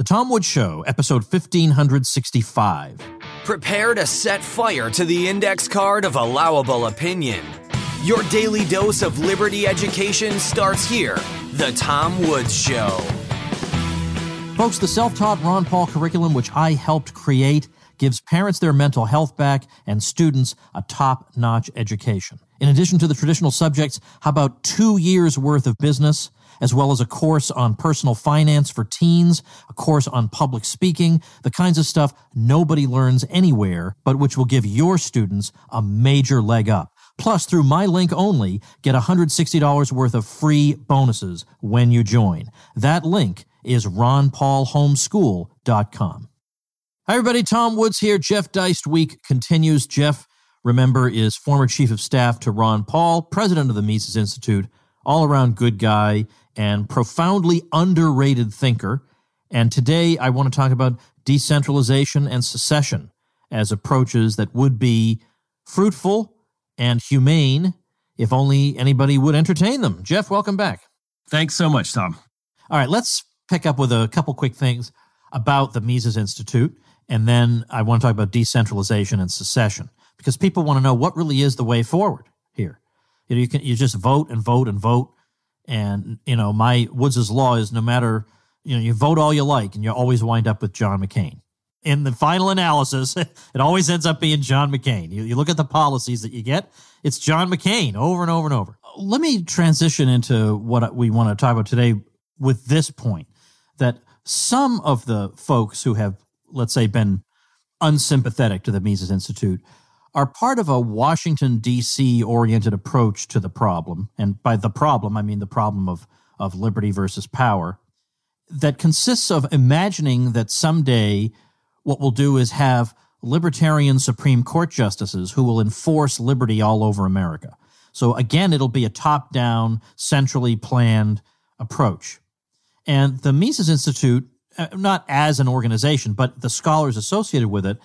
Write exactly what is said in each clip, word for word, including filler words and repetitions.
The Tom Woods Show, episode fifteen sixty-five. Prepare to set fire to the index card of allowable opinion. Your daily dose of liberty education starts here. The Tom Woods Show. Folks, the self-taught Ron Paul curriculum, which I helped create, gives parents their mental health back and students a top-notch education. In addition to the traditional subjects, how about two years' worth of business, as well as a course on personal finance for teens, a course on public speaking, the kinds of stuff nobody learns anywhere, but which will give your students a major leg up. Plus, through my link only, get one hundred sixty dollars worth of free bonuses when you join. That link is ron paul homeschool dot com. Hi, everybody. Tom Woods here. Jeff Deist Week continues. Jeff, remember, is former chief of staff to Ron Paul, president of the Mises Institute, all-around good guy and profoundly underrated thinker. And today I want to talk about decentralization and secession as approaches that would be fruitful and humane if only anybody would entertain them. Jeff, welcome back. Thanks so much, Tom. All right, let's pick up with a couple quick things about the Mises Institute, and then I want to talk about decentralization and secession, because people want to know what really is the way forward here. You know, you can you just vote and vote and vote, and you know my Woods' law is no matter you know you vote all you like, and you always wind up with John McCain. In the final analysis, it always ends up being John McCain. You, you look at the policies that you get, it's John McCain over and over and over. Let me transition into what we want to talk about today with this point, that some of the folks who have, let's say, been unsympathetic to the Mises Institute are part of a Washington, D C oriented approach to the problem. And by the problem, I mean the problem of, of liberty versus power, that consists of imagining that someday what we'll do is have libertarian Supreme Court justices who will enforce liberty all over America. So again, it'll be a top-down, centrally planned approach. And the Mises Institute, not as an organization, but the scholars associated with it,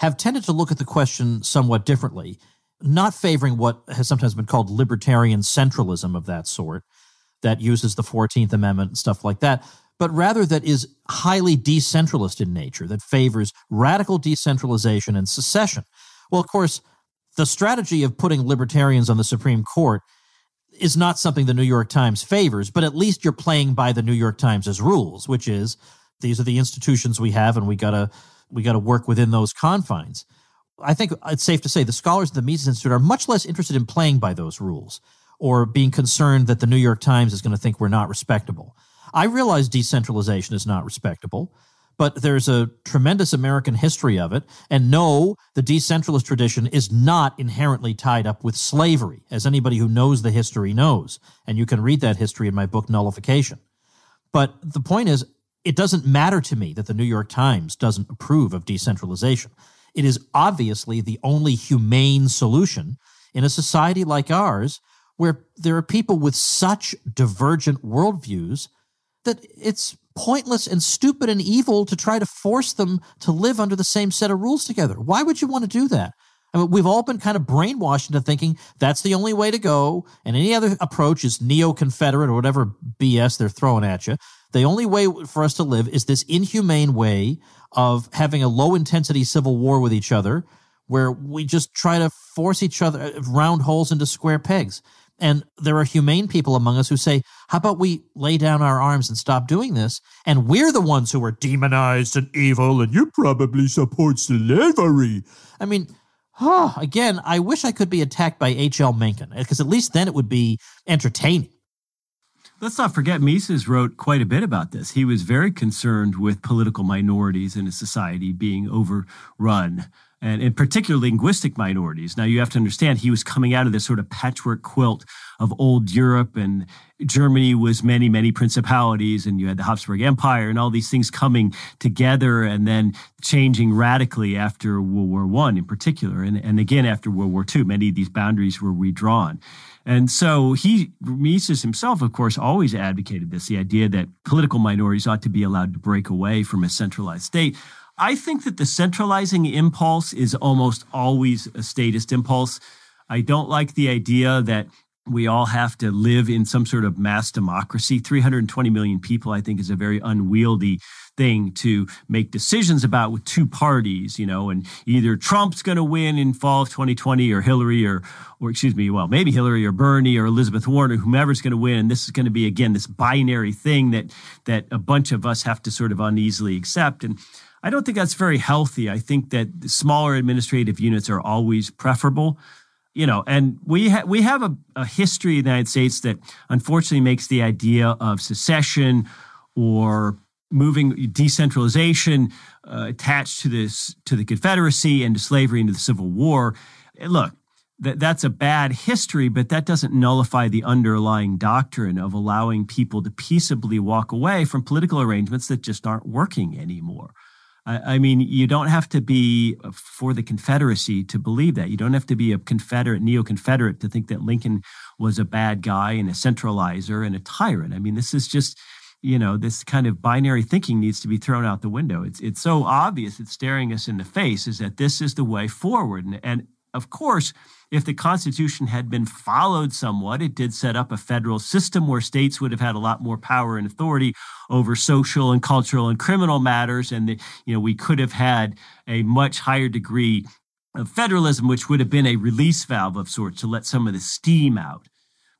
have tended to look at the question somewhat differently, not favoring what has sometimes been called libertarian centralism of that sort, that uses the fourteenth Amendment and stuff like that, but rather that is highly decentralist in nature, that favors radical decentralization and secession. Well, of course, the strategy of putting libertarians on the Supreme Court is not something the New York Times favors, but at least you're playing by the New York Times' rules, which is these are the institutions we have and we got to We got to work within those confines. I think it's safe to say the scholars of the Mises Institute are much less interested in playing by those rules or being concerned that the New York Times is going to think we're not respectable. I realize decentralization is not respectable, but there's a tremendous American history of it. And no, the decentralist tradition is not inherently tied up with slavery, as anybody who knows the history knows. And you can read that history in my book, Nullification. But the point is, it doesn't matter to me that the New York Times doesn't approve of decentralization. It is obviously the only humane solution in a society like ours where there are people with such divergent worldviews that it's pointless and stupid and evil to try to force them to live under the same set of rules together. Why would you want to do that? I mean, we've all been kind of brainwashed into thinking that's the only way to go, and any other approach is neo-Confederate or whatever B S they're throwing at you. The only way for us to live is this inhumane way of having a low-intensity civil war with each other where we just try to force each other round holes into square pegs. And there are humane people among us who say, how about we lay down our arms and stop doing this? And we're the ones who are demonized and evil, and you probably support slavery. I mean, oh, again, I wish I could be attacked by H L Mencken, because at least then it would be entertaining. Let's not forget, Mises wrote quite a bit about this. He was very concerned with political minorities in a society being overrun, and in particular linguistic minorities. Now, you have to understand, he was coming out of this sort of patchwork quilt of old Europe, and Germany was many, many principalities, and you had the Habsburg Empire and all these things coming together and then changing radically after World War One in particular. And, and again, after World War Two, many of these boundaries were redrawn. And so he, Mises himself, of course, always advocated this, the idea that political minorities ought to be allowed to break away from a centralized state. I think that the centralizing impulse is almost always a statist impulse. I don't like the idea that we all have to live in some sort of mass democracy. three hundred twenty million people, I think, is a very unwieldy thing to make decisions about with two parties, you know, and either Trump's going to win in fall of twenty twenty or Hillary or, or excuse me, well, maybe Hillary or Bernie or Elizabeth Warren or whomever's going to win. And this is going to be, again, this binary thing that that a bunch of us have to sort of uneasily accept. And I don't think that's very healthy. I think that smaller administrative units are always preferable. You know, and we ha- we have a, a history in the United States that unfortunately makes the idea of secession or moving decentralization uh, attached to this to the Confederacy and to slavery and to the Civil War. Look, that that's a bad history, but that doesn't nullify the underlying doctrine of allowing people to peaceably walk away from political arrangements that just aren't working anymore. I mean, you don't have to be for the Confederacy to believe that. You don't have to be a Confederate, neo-Confederate to think that Lincoln was a bad guy and a centralizer and a tyrant. I mean, this is just, you know, this kind of binary thinking needs to be thrown out the window. It's it's so obvious, it's staring us in the face, is that this is the way forward. And, and of course, if the Constitution had been followed somewhat, it did set up a federal system where states would have had a lot more power and authority over social and cultural and criminal matters. And, the, you know, we could have had a much higher degree of federalism, which would have been a release valve of sorts to let some of the steam out.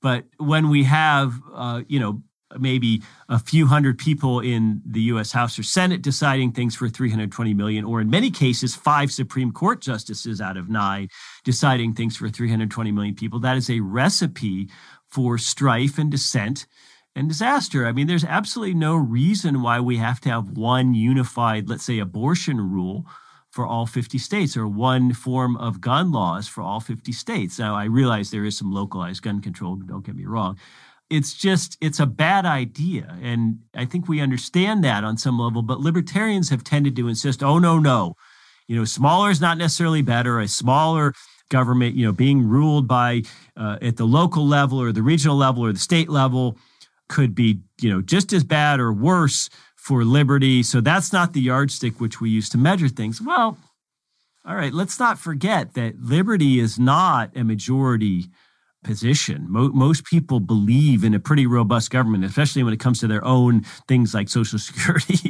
But when we have, uh, you know, maybe a few hundred people in the U S House or Senate deciding things for three hundred twenty million, or in many cases, five Supreme Court justices out of nine deciding things for three hundred twenty million people. That is a recipe for strife and dissent and disaster. I mean, there's absolutely no reason why we have to have one unified, let's say, abortion rule for all fifty states, or one form of gun laws for all fifty states. Now, I realize there is some localized gun control, don't get me wrong. It's just, it's a bad idea. And I think we understand that on some level, but libertarians have tended to insist, oh, no, no, you know, smaller is not necessarily better. A smaller government, you know, being ruled by uh, at the local level or the regional level or the state level could be, you know, just as bad or worse for liberty. So that's not the yardstick which we use to measure things. Well, all right, let's not forget that liberty is not a majority position. Most people believe in a pretty robust government, especially when it comes to their own things like Social Security,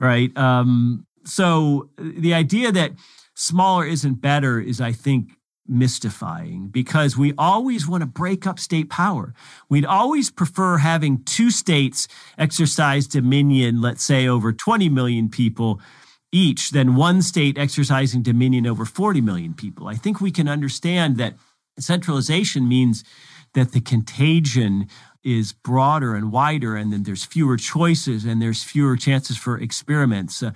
right? Um, so the idea that smaller isn't better is, I think, mystifying, because we always want to break up state power. We'd always prefer having two states exercise dominion, let's say, over twenty million people each, than one state exercising dominion over forty million people. I think we can understand that centralization means that the contagion is broader and wider, and then there's fewer choices and there's fewer chances for experiments. Uh,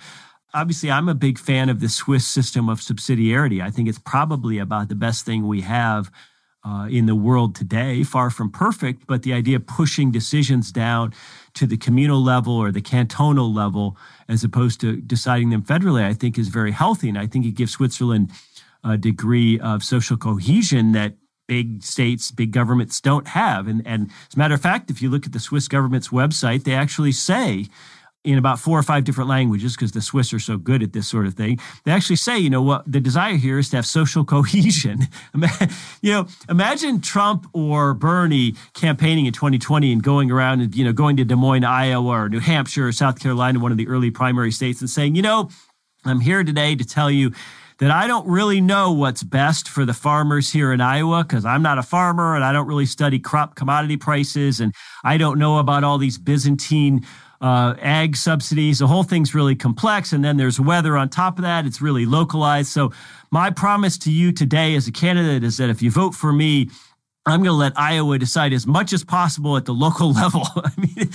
obviously, I'm a big fan of the Swiss system of subsidiarity. I think it's probably about the best thing we have uh, in the world today, far from perfect, but the idea of pushing decisions down to the communal level or the cantonal level, as opposed to deciding them federally, I think is very healthy. And I think it gives Switzerland a degree of social cohesion that big states, big governments don't have. And, and as a matter of fact, if you look at the Swiss government's website, they actually say in about four or five different languages, because the Swiss are so good at this sort of thing, they actually say, you know, what the desire here is to have social cohesion. You know, imagine Trump or Bernie campaigning in twenty twenty and going around and, you know, going to Des Moines, Iowa, or New Hampshire, or South Carolina, one of the early primary states, and saying, you know, I'm here today to tell you that I don't really know what's best for the farmers here in Iowa, because I'm not a farmer and I don't really study crop commodity prices, and I don't know about all these Byzantine uh, ag subsidies. The whole thing's really complex, and then there's weather on top of that. It's really localized. So my promise to you today as a candidate is that if you vote for me, I'm going to let Iowa decide as much as possible at the local level. I mean,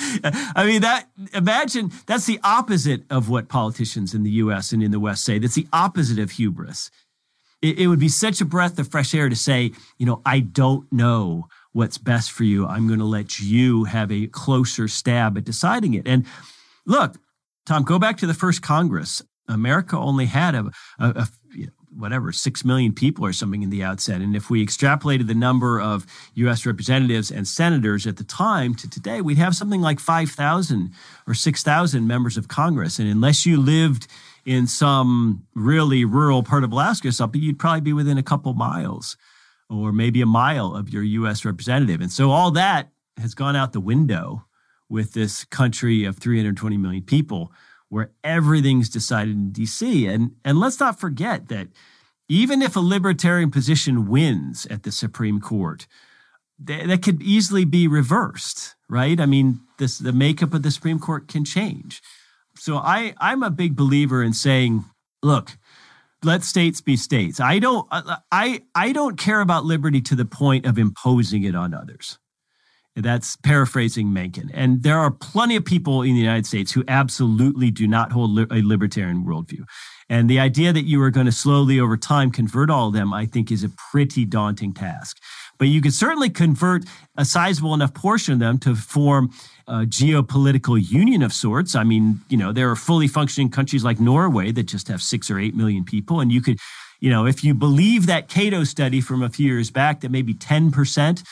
I mean that. Imagine that's the opposite of what politicians in the U S and in the West say. That's the opposite of hubris. It, it would be such a breath of fresh air to say, you know, I don't know what's best for you. I'm going to let you have a closer stab at deciding it. And look, Tom, go back to the first Congress. America only had a, a, a you know, whatever, six million people or something in the outset. And if we extrapolated the number of U S representatives and senators at the time to today, we'd have something like five thousand or six thousand members of Congress. And unless you lived in some really rural part of Alaska or something, you'd probably be within a couple miles or maybe a mile of your U S representative. And so all that has gone out the window with this country of three hundred twenty million people where everything's decided in D C. And, and let's not forget that even if a libertarian position wins at the Supreme Court, th- that could easily be reversed, right? I mean, this, the makeup of the Supreme Court can change. So I, I'm a big believer in saying, look, let states be states. I don't, I, I don't care about liberty to the point of imposing it on others. That's paraphrasing Mencken. And there are plenty of people in the United States who absolutely do not hold a libertarian worldview. And the idea that you are going to slowly over time convert all of them, I think, is a pretty daunting task. But you can certainly convert a sizable enough portion of them to form a geopolitical union of sorts. I mean, you know, there are fully functioning countries like Norway that just have six or eight million people. And you could, you know, if you believe that Cato study from a few years back that maybe ten percent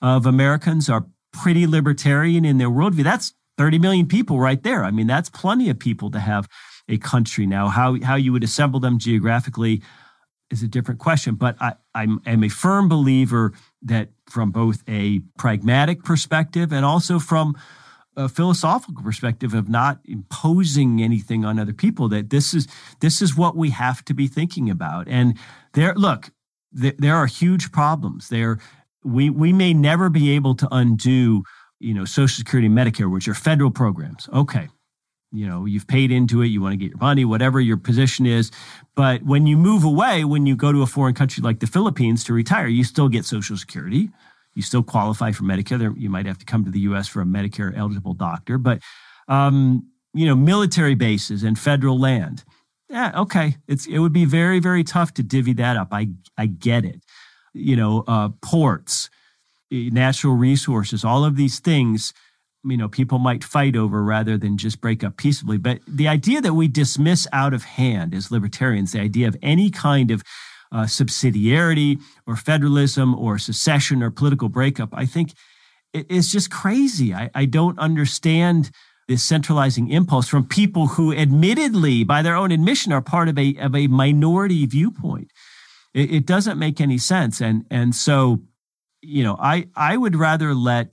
of Americans are pretty libertarian in their worldview, that's thirty million people right there. I mean, that's plenty of people to have a country. Now, how how you would assemble them geographically is a different question, but I, I'm, I'm a firm believer that from both a pragmatic perspective and also from a philosophical perspective of not imposing anything on other people, that this is this is what we have to be thinking about. And there, look, there, there are huge problems. There, we we may never be able to undo, you know, Social Security and Medicare, which are federal programs. Okay. You know, you've paid into it, you want to get your money, whatever your position is. But when you move away, when you go to a foreign country like the Philippines to retire, you still get Social Security. You still qualify for Medicare. You might have to come to the U S for a Medicare-eligible doctor. But, um, you know, military bases and federal land. Yeah, okay. It's, it would be very, very tough to divvy that up. I, I get it. You know, uh, ports, natural resources, all of these things, you know, people might fight over rather than just break up peaceably. But the idea that we dismiss out of hand as libertarians, the idea of any kind of uh, subsidiarity or federalism or secession or political breakup, I think is just crazy. I, I don't understand this centralizing impulse from people who admittedly, by their own admission, are part of a of a minority viewpoint. It, it doesn't make any sense. And, and so, you know, I, I would rather let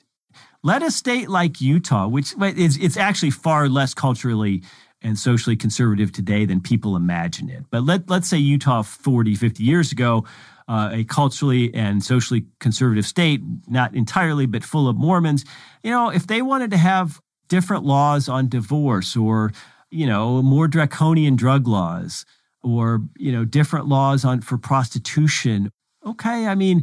Let a state like Utah, which is it's actually far less culturally and socially conservative today than people imagine it. But let, let's say Utah forty, fifty years ago, uh, a culturally and socially conservative state, not entirely, but full of Mormons. You know, if they wanted to have different laws on divorce or, you know, more draconian drug laws or, you know, different laws on for prostitution. Okay, I mean,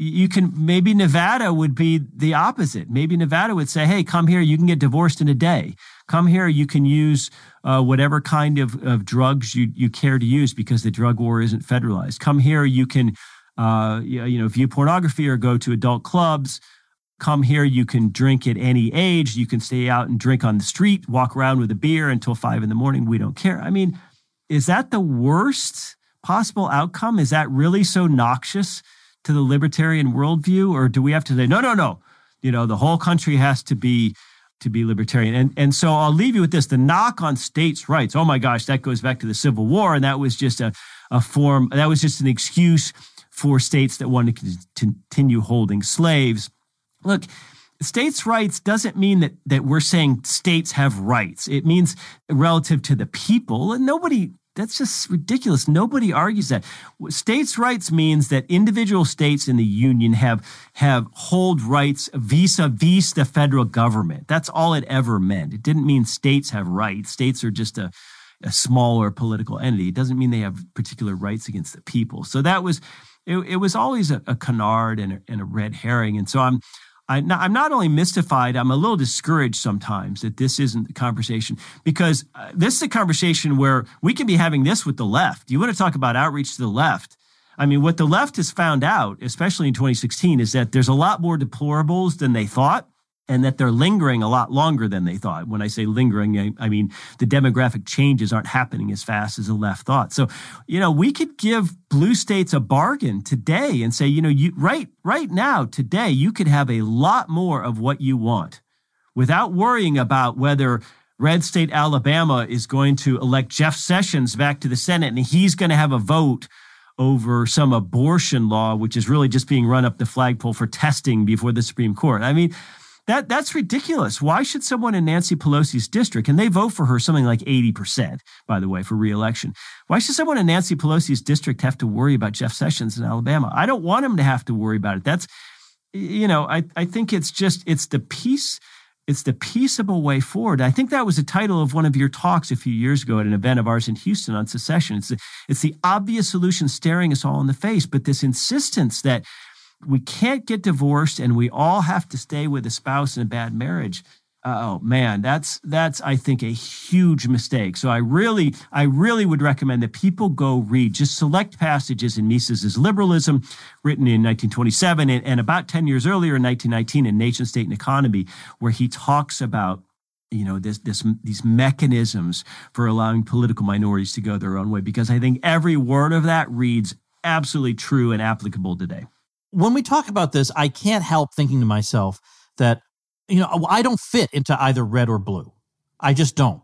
you can, maybe Nevada would be the opposite. Maybe Nevada would say, hey, come here, you can get divorced in a day. Come here, you can use uh, whatever kind of, of drugs you, you care to use because the drug war isn't federalized. Come here, you can, uh, you know, view pornography or go to adult clubs. Come here, you can drink at any age. You can stay out and drink on the street, walk around with a beer until five in the morning. We don't care. I mean, is that the worst possible outcome? Is that really so noxious to the libertarian worldview? Or do we have to say, no, no, no, you know, the whole country has to be to be libertarian? And and so I'll leave you with this, the knock on states' rights. Oh my gosh, that goes back to the Civil War. And that was just a, a form, that was just an excuse for states that wanted to continue holding slaves. Look, states' rights doesn't mean that that we're saying states have rights. It means relative to the people. And nobody, that's just ridiculous. Nobody argues that. States' rights means that individual states in the union have have hold rights vis-a-vis the federal government. That's all it ever meant. It didn't mean states have rights. States are just a, a smaller political entity. It doesn't mean they have particular rights against the people. So that was, it, it was always a, a canard and a, and a red herring. And so I'm, I, I'm not only mystified, I'm a little discouraged sometimes that this isn't the conversation, because uh, this is a conversation where we can be having this with the left. You want to talk about outreach to the left. I mean, what the left has found out, especially in twenty sixteen, is that there's a lot more deplorables than they thought, and that they're lingering a lot longer than they thought. When I say lingering, I, I mean, the demographic changes aren't happening as fast as the left thought. So, you know, we could give blue states a bargain today and say, you know, you right, right now, today, you could have a lot more of what you want without worrying about whether red state Alabama is going to elect Jeff Sessions back to the Senate and he's going to have a vote over some abortion law, which is really just being run up the flagpole for testing before the Supreme Court. I mean, that that's ridiculous. Why should someone in Nancy Pelosi's district, and they vote for her something like eighty percent, by the way, for re-election. Why should someone in Nancy Pelosi's district have to worry about Jeff Sessions in Alabama? I don't want him to have to worry about it. That's, you know, I, I think it's just, it's the peace, it's the peaceable way forward. I think that was the title of one of your talks a few years ago at an event of ours in Houston on secession. It's the, it's the obvious solution staring us all in the face, but this insistence that we can't get divorced and we all have to stay with a spouse in a bad marriage. Oh man, that's, that's, I think, a huge mistake. So I really, I really would recommend that people go read just select passages in Mises' Liberalism, written in nineteen twenty-seven and, and about ten years earlier in nineteen nineteen in Nation, State, and Economy, where he talks about, you know, this, this, these mechanisms for allowing political minorities to go their own way, because I think every word of that reads absolutely true and applicable today. When we talk about this, I can't help thinking to myself that, you know, I don't fit into either red or blue. I just don't,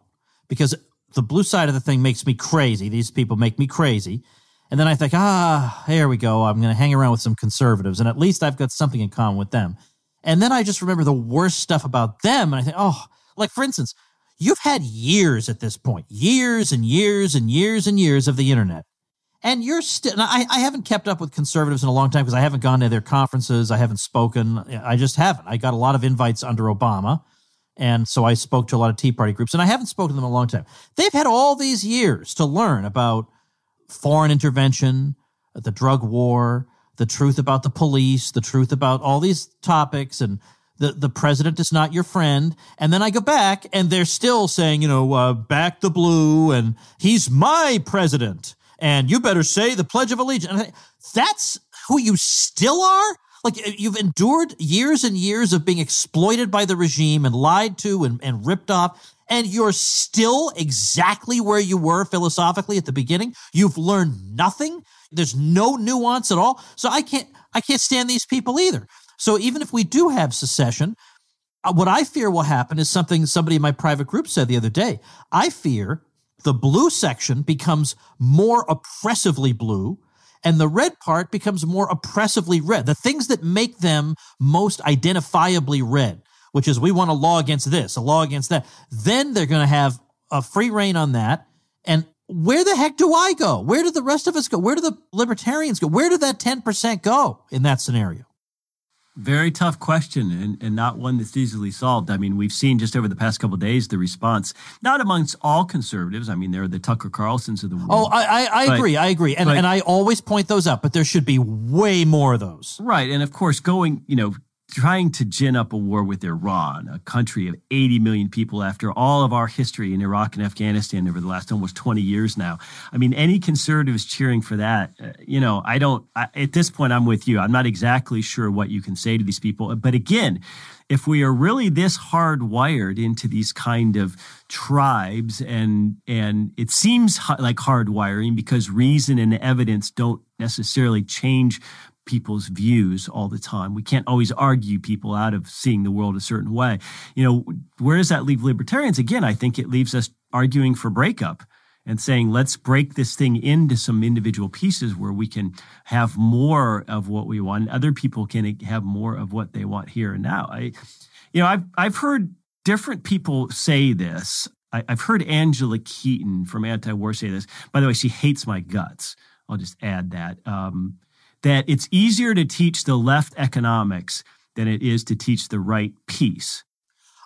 because the blue side of the thing makes me crazy. These people make me crazy. And then I think, ah, here we go. I'm going to hang around with some conservatives, and at least I've got something in common with them. And then I just remember the worst stuff about them. And I think, oh, like, for instance, you've had years at this point, years and years and years and years of the internet. And you're still – I, I haven't kept up with conservatives in a long time because I haven't gone to their conferences. I haven't spoken. I just haven't. I got a lot of invites under Obama, and so I spoke to a lot of Tea Party groups, and I haven't spoken to them in a long time. They've had all these years to learn about foreign intervention, the drug war, the truth about the police, the truth about all these topics, and the, the president is not your friend. And then I go back, and they're still saying, you know, uh, back the blue, and he's my president. And you better say the Pledge of Allegiance. That's who you still are? Like, you've endured years and years of being exploited by the regime and lied to and, and ripped off, and you're still exactly where you were philosophically at the beginning. You've learned nothing. There's no nuance at all. So I can't, I can't stand these people either. So even if we do have secession, what I fear will happen is something somebody in my private group said the other day. I fear the blue section becomes more oppressively blue, and the red part becomes more oppressively red. The things that make them most identifiably red, which is we want a law against this, a law against that, then they're going to have a free reign on that. And where the heck do I go? Where do the rest of us go? Where do the libertarians go? Where do that ten percent go in that scenario? Very tough question, and, and not one that's easily solved. I mean, we've seen just over the past couple of days the response, not amongst all conservatives. I mean, there are the Tucker Carlsons of the world. Oh, I, I, I but, agree. I agree. And, but, and I always point those out, but there should be way more of those. Right. And of course, going, you know, trying to gin up a war with Iran, a country of eighty million people after all of our history in Iraq and Afghanistan over the last almost twenty years now. I mean, any conservatives cheering for that, uh, you know, I don't, I, at this point, I'm with you. I'm not exactly sure what you can say to these people. But again, if we are really this hardwired into these kind of tribes, and and it seems ha- like hardwiring because reason and evidence don't necessarily change people's views all the time. We can't always argue people out of seeing the world a certain way. You know, where does that leave libertarians? Again, I think it leaves us arguing for breakup and saying, let's break this thing into some individual pieces where we can have more of what we want. Other people can have more of what they want here and now. I, you know, I've, I've heard different people say this. I, I've heard Angela Keaton from Anti-War say this. By the way, she hates my guts. I'll just add that. Um, that it's easier to teach the left economics than it is to teach the right peace.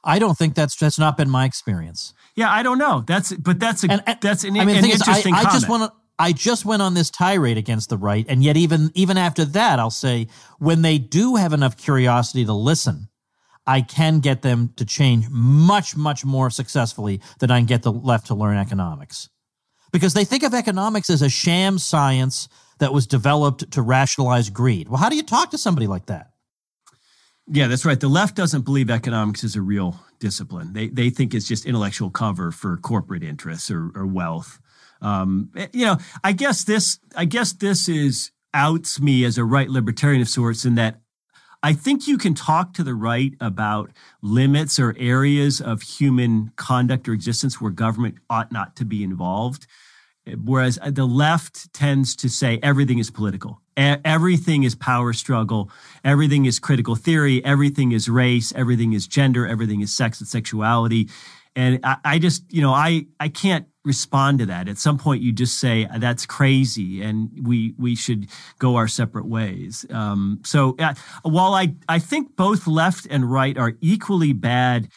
I don't think that's that's not been my experience. Yeah, I don't know. That's but that's a, and, and, that's an, I mean, an interesting I, I comment. Just wanna, I just went on this tirade against the right, and yet even even after that, I'll say when they do have enough curiosity to listen, I can get them to change much, much more successfully than I can get the left to learn economics. Because they think of economics as a sham science that was developed to rationalize greed. Well, how do you talk to somebody like that? Yeah, that's right. The left doesn't believe economics is a real discipline. They they think it's just intellectual cover for corporate interests or, or wealth. Um, you know, I guess this I guess this is outs me as a right libertarian of sorts, in that I think you can talk to the right about limits or areas of human conduct or existence where government ought not to be involved. Whereas the left tends to say everything is political. Everything is power struggle. Everything is critical theory. Everything is race. Everything is gender. Everything is sex and sexuality. And I, I just, you know, I, I can't respond to that. At some point, you just say, that's crazy, and we we should go our separate ways. Um, so uh, while I, I think both left and right are equally bad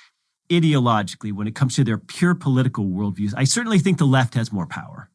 ideologically when it comes to their pure political worldviews, I certainly think the left has more power.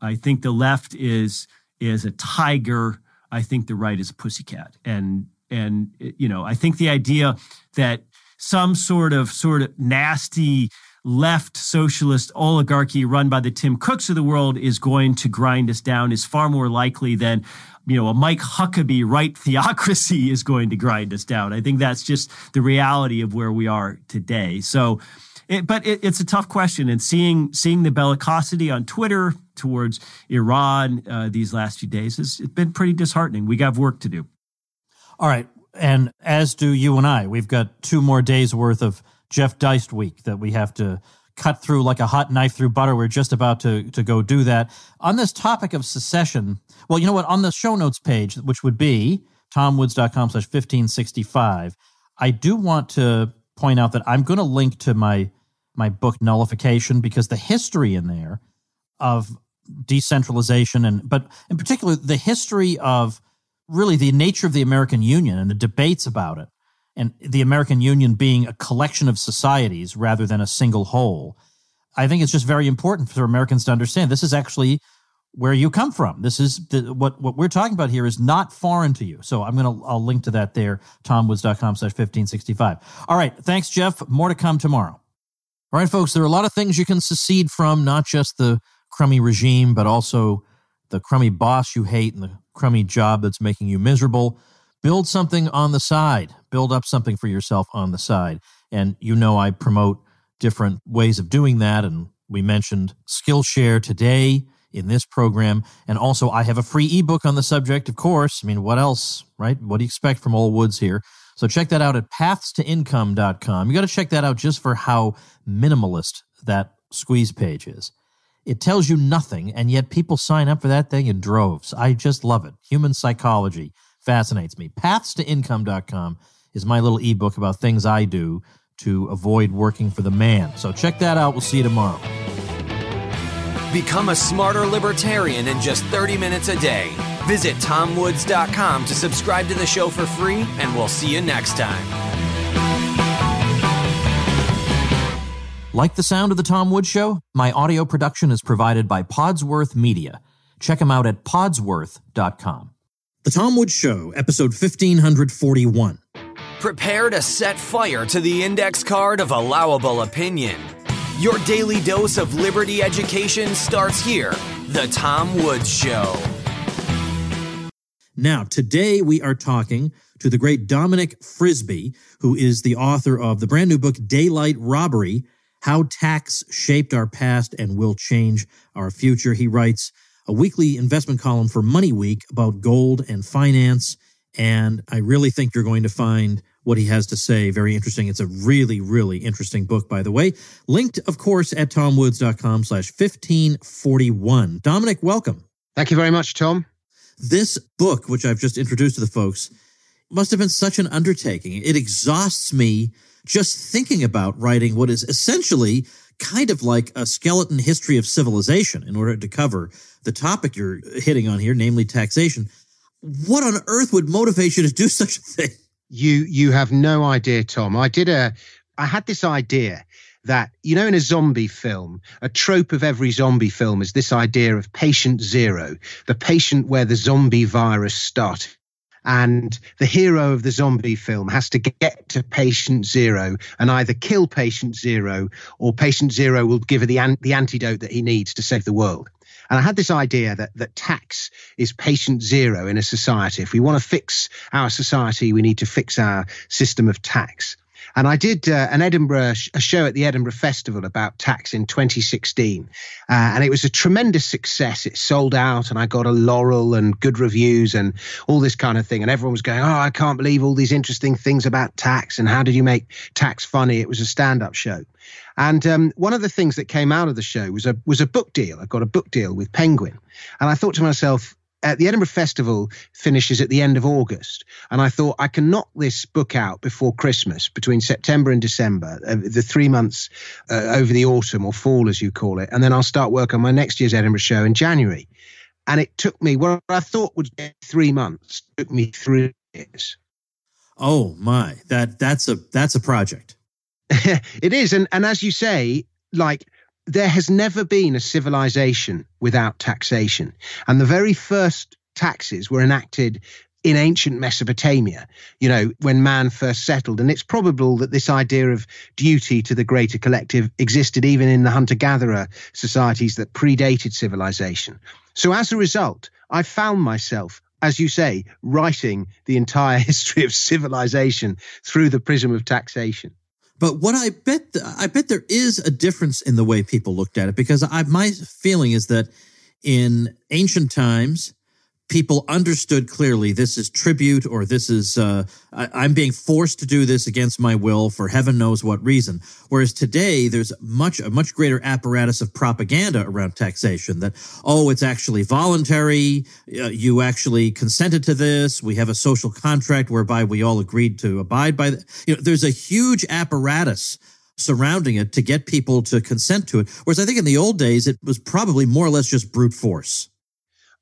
I think the left is is a tiger. I think the right is a pussycat. And, and you know, I think the idea that some sort of sort of nasty left socialist oligarchy run by the Tim Cooks of the world is going to grind us down is far more likely than, you know, a Mike Huckabee right theocracy is going to grind us down. I think that's just the reality of where we are today. So, it, but it, it's a tough question. And seeing seeing the bellicosity on Twitter towards Iran uh, these last few days, has it's been pretty disheartening. We got work to do. All right. And as do you and I. We've got two more days worth of Jeff Deist week that we have to cut through like a hot knife through butter. We're just about to, to go do that. On this topic of secession, well, you know what? On the show notes page, which would be tomwoods.com slash 1565, I do want to point out that I'm going to link to my my book Nullification, because the history in there of decentralization, and but in particular the history of really the nature of the American Union and the debates about it, and the American Union being a collection of societies rather than a single whole, I think it's just very important for Americans to understand this is actually where you come from. This is the, what what we're talking about here is not foreign to you. So I'm going to I'll link to that there, tomwoods.com slash 1565. All right. Thanks, Jeff. More to come tomorrow. All right, folks, there are a lot of things you can secede from, not just the crummy regime, but also the crummy boss you hate and the crummy job that's making you miserable. Build something on the side. Build up something for yourself on the side. And you know I promote different ways of doing that. And we mentioned Skillshare today in this program. And also I have a free ebook on the subject, of course. I mean, what else, right? What do you expect from Old Woods here? So check that out at paths to income dot com. You got to check that out just for how minimalist that squeeze page is. It tells you nothing, and yet people sign up for that thing in droves. I just love it. Human psychology fascinates me. paths to income dot com is my little ebook about things I do to avoid working for the man. So check that out. We'll see you tomorrow. Become a smarter libertarian in just thirty minutes a day. Visit tom woods dot com to subscribe to the show for free, and we'll see you next time. Like the sound of The Tom Woods Show? My audio production is provided by Podsworth Media. Check them out at podsworth dot com. The Tom Woods Show, episode fifteen forty-one. Prepare to set fire to the index card of allowable opinion. Your daily dose of liberty education starts here. The Tom Woods Show. Now, today we are talking to the great Dominic Frisby, who is the author of the brand new book, Daylight Robbery, How Tax Shaped Our Past and Will Change Our Future. He writes a weekly investment column for Money Week about gold and finance, and I really think you're going to find what he has to say very interesting. It's a really, really interesting book, by the way. Linked, of course, at tomwoods.com slash 1541. Dominic, welcome. Thank you very much, Tom. This book, which I've just introduced to the folks, must have been such an undertaking. It exhausts me just thinking about writing what is essentially kind of like a skeleton history of civilization in order to cover the topic you're hitting on here, namely taxation. What on earth would motivate you to do such a thing? You you have no idea, Tom. I did a, I had this idea that, you know, in a zombie film, a trope of every zombie film is this idea of patient zero, the patient where the zombie virus started. And the hero of the zombie film has to get to patient zero and either kill patient zero, or patient zero will give her the, an- the antidote that he needs to save the world. And I had this idea that, that tax is patient zero in a society. If we want to fix our society, we need to fix our system of tax. And I did uh, an Edinburgh sh- a show at the Edinburgh Festival about tax in twenty sixteen. Uh, and it was a tremendous success. It sold out and I got a laurel and good reviews and all this kind of thing. And everyone was going, oh, I can't believe all these interesting things about tax. And how did you make tax funny? It was a stand-up show. And um, one of the things that came out of the show was a was a book deal. I got a book deal with Penguin. And I thought to myself, Uh, the Edinburgh Festival finishes at the end of August. And I thought I can knock this book out before Christmas, between September and December, uh, the three months uh, over the autumn or fall, as you call it. And then I'll start work on my next year's Edinburgh show in January. And it took me what I thought would be three months, took me three years. Oh, my, that that's a that's a project. It is. And, and as you say, like, there has never been a civilization without taxation. And the very first taxes were enacted in ancient Mesopotamia, you know, when man first settled. And it's probable that this idea of duty to the greater collective existed even in the hunter-gatherer societies that predated civilization. So as a result, I found myself, as you say, writing the entire history of civilization through the prism of taxation. But what I bet, I bet there is a difference in the way people looked at it, because I, my feeling is that in ancient times, people understood clearly this is tribute, or this is, uh, I, I'm being forced to do this against my will for heaven knows what reason. Whereas today, there's much a much greater apparatus of propaganda around taxation that, oh, it's actually voluntary. Uh, you actually consented to this. We have a social contract whereby we all agreed to abide by it. You know, there's a huge apparatus surrounding it to get people to consent to it. Whereas I think in the old days, it was probably more or less just brute force.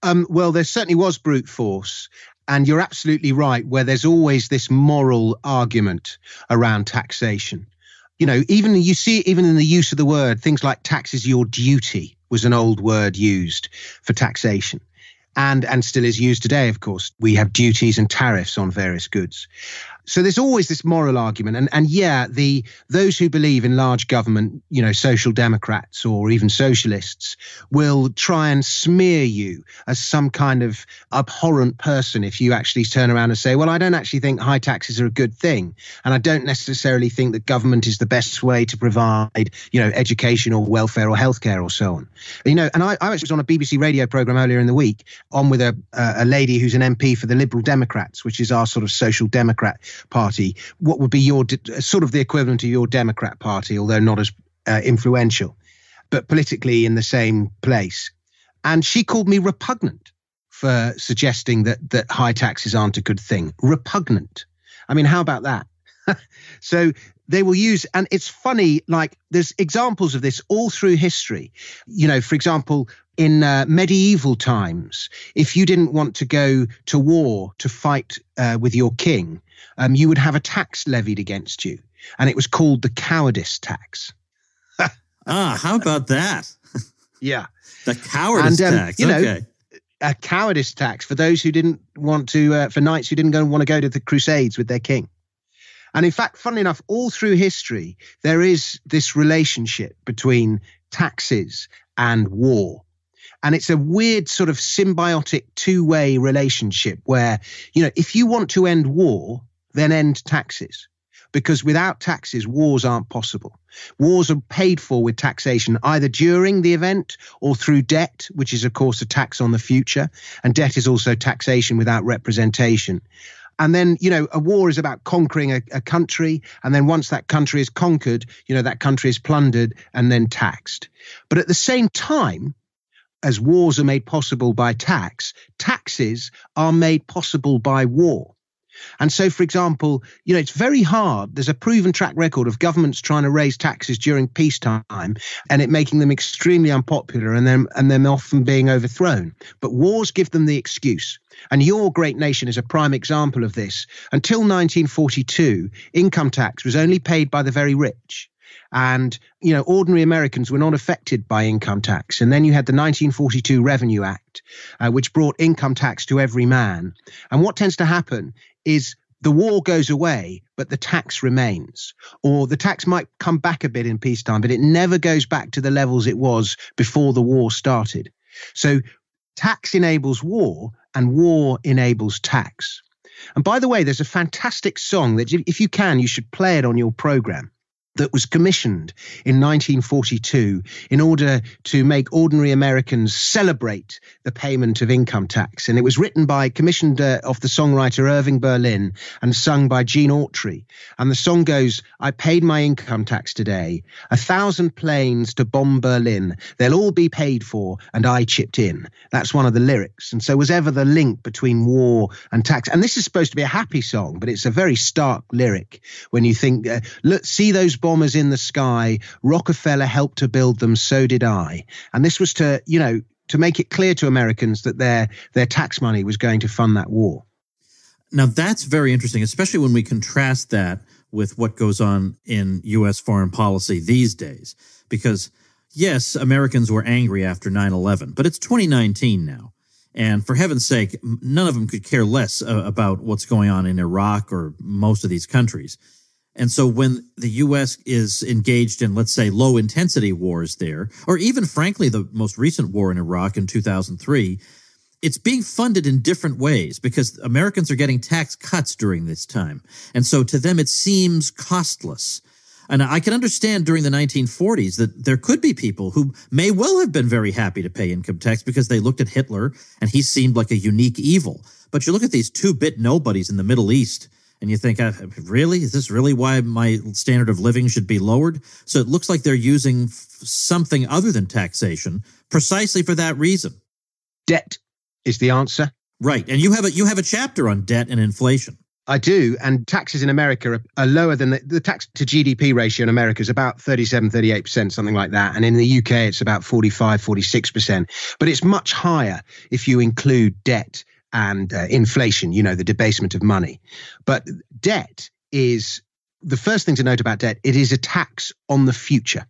Um, well, there certainly was brute force. And you're absolutely right, where there's always this moral argument around taxation. You know, even you see, even in the use of the word, things like tax is your duty was an old word used for taxation. And and still is used today, of course. We have duties and tariffs on various goods. So there's always this moral argument. And, and yeah, the those who believe in large government, you know, social democrats or even socialists, will try and smear you as some kind of abhorrent person if you actually turn around and say, well, I don't actually think high taxes are a good thing. And I don't necessarily think that government is the best way to provide, you know, education or welfare or healthcare or so on. You know, and I, I was on a B B C radio program earlier in the week on with a, a lady who's an M P for the Liberal Democrats, which is our sort of social democrat party, what would be your sort of the equivalent of your Democrat party, although not as uh, influential, but politically in the same place. And she called me repugnant for suggesting that that high taxes aren't a good thing. Repugnant. I mean, how about that? So they will use, and it's funny, like there's examples of this all through history. You know, for example, in uh, medieval times, if you didn't want to go to war to fight uh, with your king, um, you would have a tax levied against you. And it was called the cowardice tax. Ah, how about that? Yeah. The cowardice and, um, tax. You know, okay. A cowardice tax for those who didn't want to, uh, for knights who didn't go, want to go to the Crusades with their king. And in fact, funnily enough, all through history, there is this relationship between taxes and war. And it's a weird sort of symbiotic two-way relationship where, you know, if you want to end war, then end taxes. Because without taxes, wars aren't possible. Wars are paid for with taxation, either during the event or through debt, which is, of course, a tax on the future. And debt is also taxation without representation. And then, you know, a war is about conquering a, a country. And then once that country is conquered, you know, that country is plundered and then taxed. But at the same time, as wars are made possible by tax, taxes are made possible by war. And so, for example, you know, it's very hard. There's a proven track record of governments trying to raise taxes during peacetime and it making them extremely unpopular and them and them often being overthrown. But wars give them the excuse. And your great nation is a prime example of this. Until nineteen forty-two, income tax was only paid by the very rich. And, you know, ordinary Americans were not affected by income tax. And then you had the nineteen forty-two Revenue Act, uh, which brought income tax to every man. And what tends to happen is the war goes away, but the tax remains. Or the tax might come back a bit in peacetime, but it never goes back to the levels it was before the war started. So tax enables war and war enables tax. And by the way, there's a fantastic song that, if you can, you should play it on your program, that was commissioned in nineteen forty-two in order to make ordinary Americans celebrate the payment of income tax. And it was written by, commissioned uh, off the songwriter Irving Berlin and sung by Gene Autry. And the song goes, I paid my income tax today, a thousand planes to bomb Berlin. They'll all be paid for, and I chipped in. That's one of the lyrics. And so was ever the link between war and tax. And this is supposed to be a happy song, but it's a very stark lyric when you think, uh, look, see those bombers in the sky, Rockefeller helped to build them, so did I. And this was to, you know, to make it clear to Americans that their their tax money was going to fund that war. Now, that's very interesting, especially when we contrast that with what goes on in U S foreign policy these days. Because, yes, Americans were angry after nine eleven, but it's twenty nineteen now. And for heaven's sake, none of them could care less uh, about what's going on in Iraq or most of these countries. And so when the U S is engaged in, let's say, low-intensity wars there, or even, frankly, the most recent war in Iraq in two thousand three, it's being funded in different ways because Americans are getting tax cuts during this time. And so to them, it seems costless. And I can understand during the nineteen forties that there could be people who may well have been very happy to pay income tax because they looked at Hitler and he seemed like a unique evil. But you look at these two-bit nobodies in the Middle East, and you think, really? Is this really why my standard of living should be lowered? So it looks like they're using f- something other than taxation precisely for that reason. Debt is the answer. Right. And you have a you have a chapter on debt and inflation. I do. And taxes in America are, are lower than the, the tax to G D P ratio in America is about thirty-seven, thirty-eight percent, something like that. And in the U K, it's about forty-five, forty-six percent. But it's much higher if you include debt and uh, inflation, you know, the debasement of money. But debt is, the first thing to note about debt, it is a tax on the future.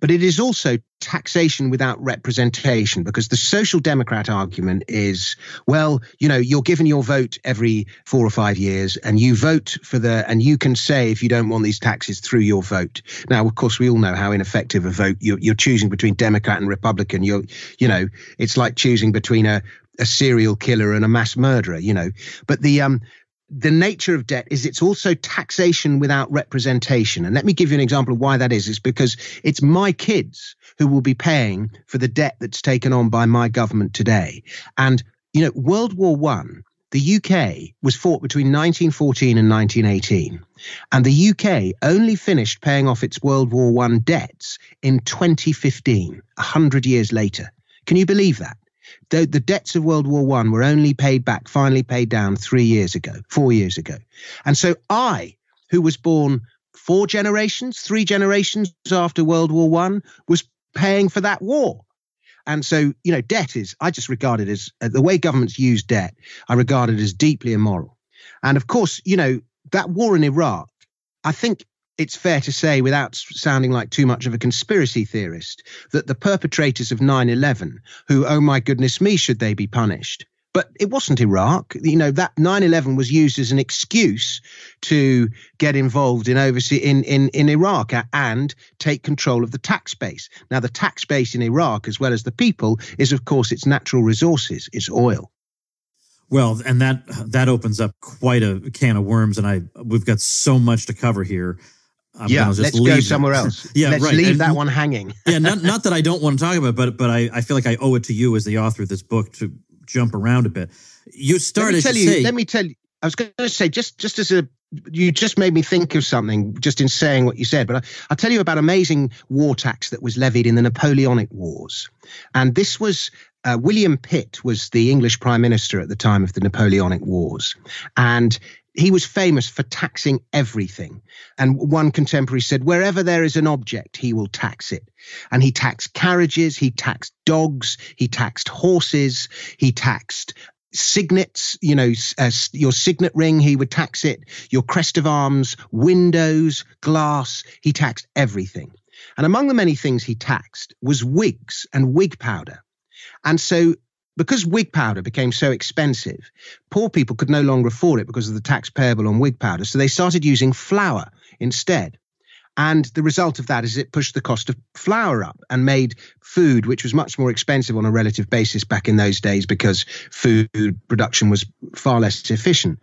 But it is also taxation without representation, because the social democrat argument is, well, you know, you're given your vote every four or five years and you vote for the, and you can say if you don't want these taxes through your vote. Now, of course, we all know how ineffective a vote, you're, you're choosing between Democrat and Republican. You're, you know, it's like choosing between a, a serial killer and a mass murderer, you know, but the, um, the nature of debt is it's also taxation without representation. And let me give you an example of why that is. It's because it's my kids who will be paying for the debt that's taken on by my government today. And, you know, World War One, the U K was fought between nineteen fourteen and nineteen eighteen. And the U K only finished paying off its World War One debts in twenty fifteen, one hundred years later. Can you believe that? The, the debts of World War One were only paid back, finally paid down three years ago, four years ago. And so I, who was born four generations, three generations after World War One, was paying for that war. And so, you know, debt is, I just regard it as, uh, the way governments use debt, I regard it as deeply immoral. And of course, you know, that war in Iraq, I think it's fair to say, without sounding like too much of a conspiracy theorist, that the perpetrators of nine eleven, who, oh my goodness me, should they be punished? But it wasn't Iraq. You know, that nine eleven was used as an excuse to get involved in overseas, in, in, in Iraq and take control of the tax base. Now, the tax base in Iraq, as well as the people, is, of course, its natural resources, its oil. Well, and that that opens up quite a can of worms, and I we've got so much to cover here. I'm yeah, just let's go somewhere it. else. yeah, let's right. leave and, that one hanging. yeah, not not that I don't want to talk about it, but, but I, I feel like I owe it to you as the author of this book to jump around a bit. You started to say... Let me tell you, I was going to say, just, just as a... You just made me think of something just in saying what you said, but I, I'll tell you about amazing war tax that was levied in the Napoleonic Wars. And this was... Uh, William Pitt was the English Prime Minister at the time of the Napoleonic Wars, and he was famous for taxing everything. And one contemporary said, wherever there is an object, he will tax it. And he taxed carriages, he taxed dogs, he taxed horses, he taxed signets, you know, uh, your signet ring, he would tax it, your crest of arms, windows, glass, he taxed everything. And among the many things he taxed was wigs and wig powder. And so because wig powder became so expensive, poor people could no longer afford it because of the tax payable on wig powder. So they started using flour instead. And the result of that is it pushed the cost of flour up and made food, which was much more expensive on a relative basis back in those days because food production was far less efficient,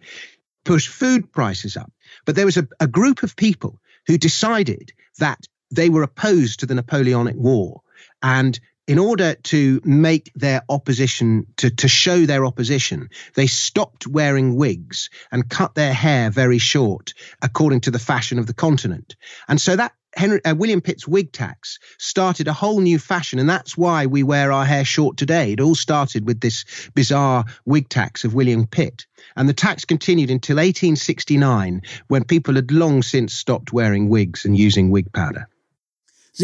pushed food prices up. But there was a, a group of people who decided that they were opposed to the Napoleonic War. And in order to make their opposition, to, to show their opposition, they stopped wearing wigs and cut their hair very short, according to the fashion of the continent. And so that Henry, uh, William Pitt's wig tax started a whole new fashion, and that's why we wear our hair short today. It all started with this bizarre wig tax of William Pitt. And the tax continued until eighteen sixty-nine, when people had long since stopped wearing wigs and using wig powder.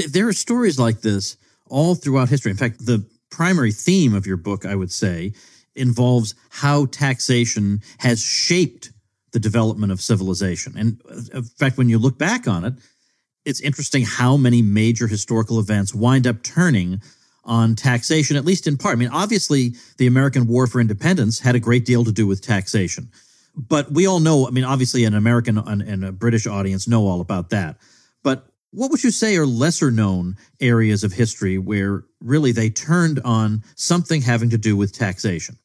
There are stories like this all throughout history. In fact, the primary theme of your book, I would say, involves how taxation has shaped the development of civilization. And in fact, when you look back on it, it's interesting how many major historical events wind up turning on taxation, at least in part. I mean, obviously, the American War for Independence had a great deal to do with taxation. But we all know, I mean, obviously, an American and a British audience know all about that. But what would you say are lesser-known areas of history where really they turned on something having to do with taxation?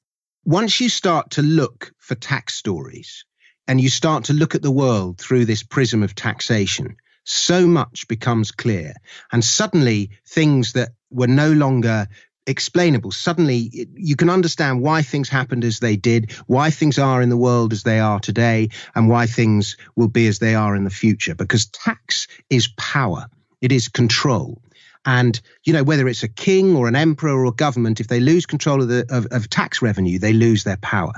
Once you start to look for tax stories and you start to look at the world through this prism of taxation, so much becomes clear. And suddenly things that were no longer explainable, suddenly you can understand why things happened as they did, why things are in the world as they are today, and why things will be as they are in the future. Because tax is power. It is control. And, you know, whether it's a king or an emperor or a government, if they lose control of the of, of tax revenue, they lose their power.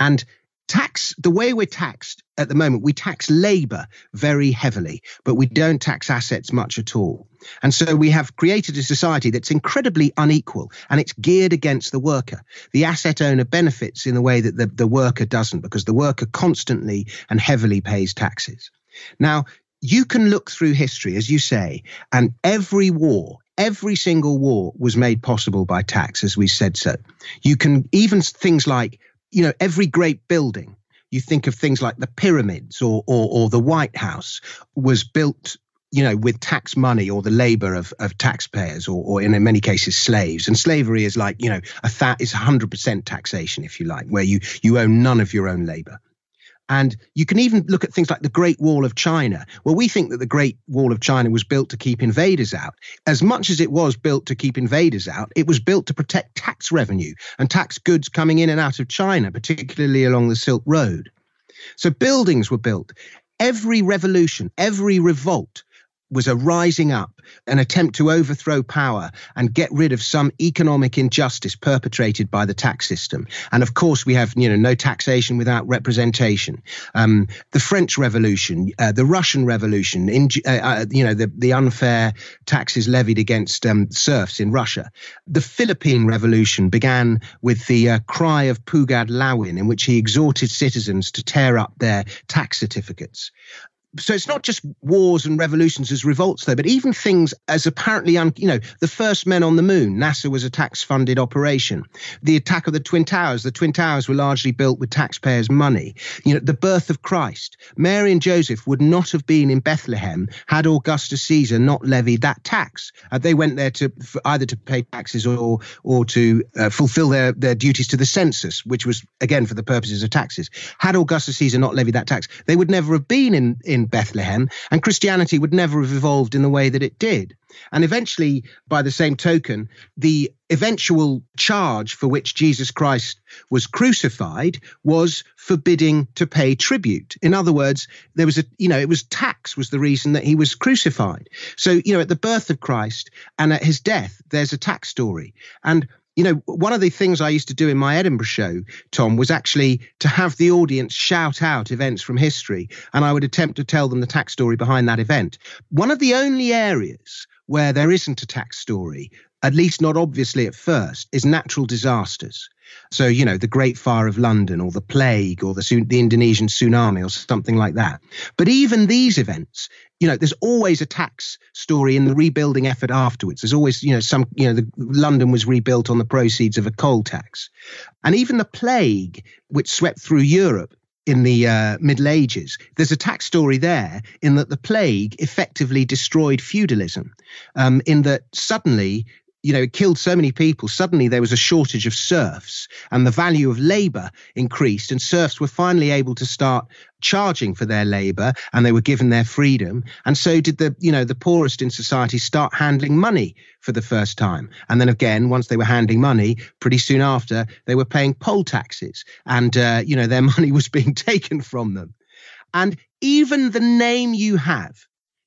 And tax, the way we're taxed at the moment, we tax labor very heavily, but we don't tax assets much at all. And so we have created a society that's incredibly unequal, and it's geared against the worker. The asset owner benefits in the way that the, the worker doesn't, because the worker constantly and heavily pays taxes. Now, you can look through history, as you say, and every war, every single war was made possible by tax, as we said so. You can even things like, you know, every great building, you think of things like the pyramids or, or, or the White House was built, you know, with tax money or the labor of, of taxpayers or, or in many cases, slaves. And slavery is like, you know, a that is one hundred percent taxation, if you like, where you, you own none of your own labor. And you can even look at things like the Great Wall of China. Well, we think that the Great Wall of China was built to keep invaders out. As much as it was built to keep invaders out, it was built to protect tax revenue and tax goods coming in and out of China, particularly along the Silk Road. So buildings were built. Every revolution, every revolt was a rising up, an attempt to overthrow power and get rid of some economic injustice perpetrated by the tax system. And of course, we have, you know, no taxation without representation. Um, the French Revolution, uh, the Russian Revolution, in, uh, uh, you know, the, the unfair taxes levied against um, serfs in Russia. The Philippine Revolution began with the uh, cry of Pugad Lawin, in which he exhorted citizens to tear up their tax certificates. So it's not just wars and revolutions as revolts, though, but even things as apparently, un- you know, the first men on the moon, NASA was a tax-funded operation. The attack of the Twin Towers, the Twin Towers were largely built with taxpayers' money. You know, the birth of Christ, Mary and Joseph would not have been in Bethlehem had Augustus Caesar not levied that tax. Uh, they went there to either to pay taxes or or to uh, fulfill their, their duties to the census, which was, again, for the purposes of taxes. Had Augustus Caesar not levied that tax, they would never have been in, in in Bethlehem, and Christianity would never have evolved in the way that it did. And eventually, by the same token, the eventual charge for which Jesus Christ was crucified was forbidding to pay tribute. In other words, there was a, you know, it was tax was the reason that he was crucified. So, you know, at the birth of Christ and at his death, there's a tax story. And you know, one of the things I used to do in my Edinburgh show, Tom, was actually to have the audience shout out events from history, and I would attempt to tell them the tax story behind that event. One of the only areas where there isn't a tax story, at least not obviously at first, is natural disasters. So, you know, the Great Fire of London or the plague or the, the Indonesian tsunami or something like that. But even these events, you know, there's always a tax story in the rebuilding effort afterwards. There's always, you know, some, you know, the, London was rebuilt on the proceeds of a coal tax. And even the plague, which swept through Europe, in the uh, Middle Ages. There's a tax story there in that the plague effectively destroyed feudalism, um, in that suddenly, you know, it killed so many people. Suddenly there was a shortage of serfs and the value of labor increased, and serfs were finally able to start charging for their labor and they were given their freedom. And so did the, you know, the poorest in society start handling money for the first time. And then again, once they were handling money, pretty soon after they were paying poll taxes and, uh, you know, their money was being taken from them. And even the name you have,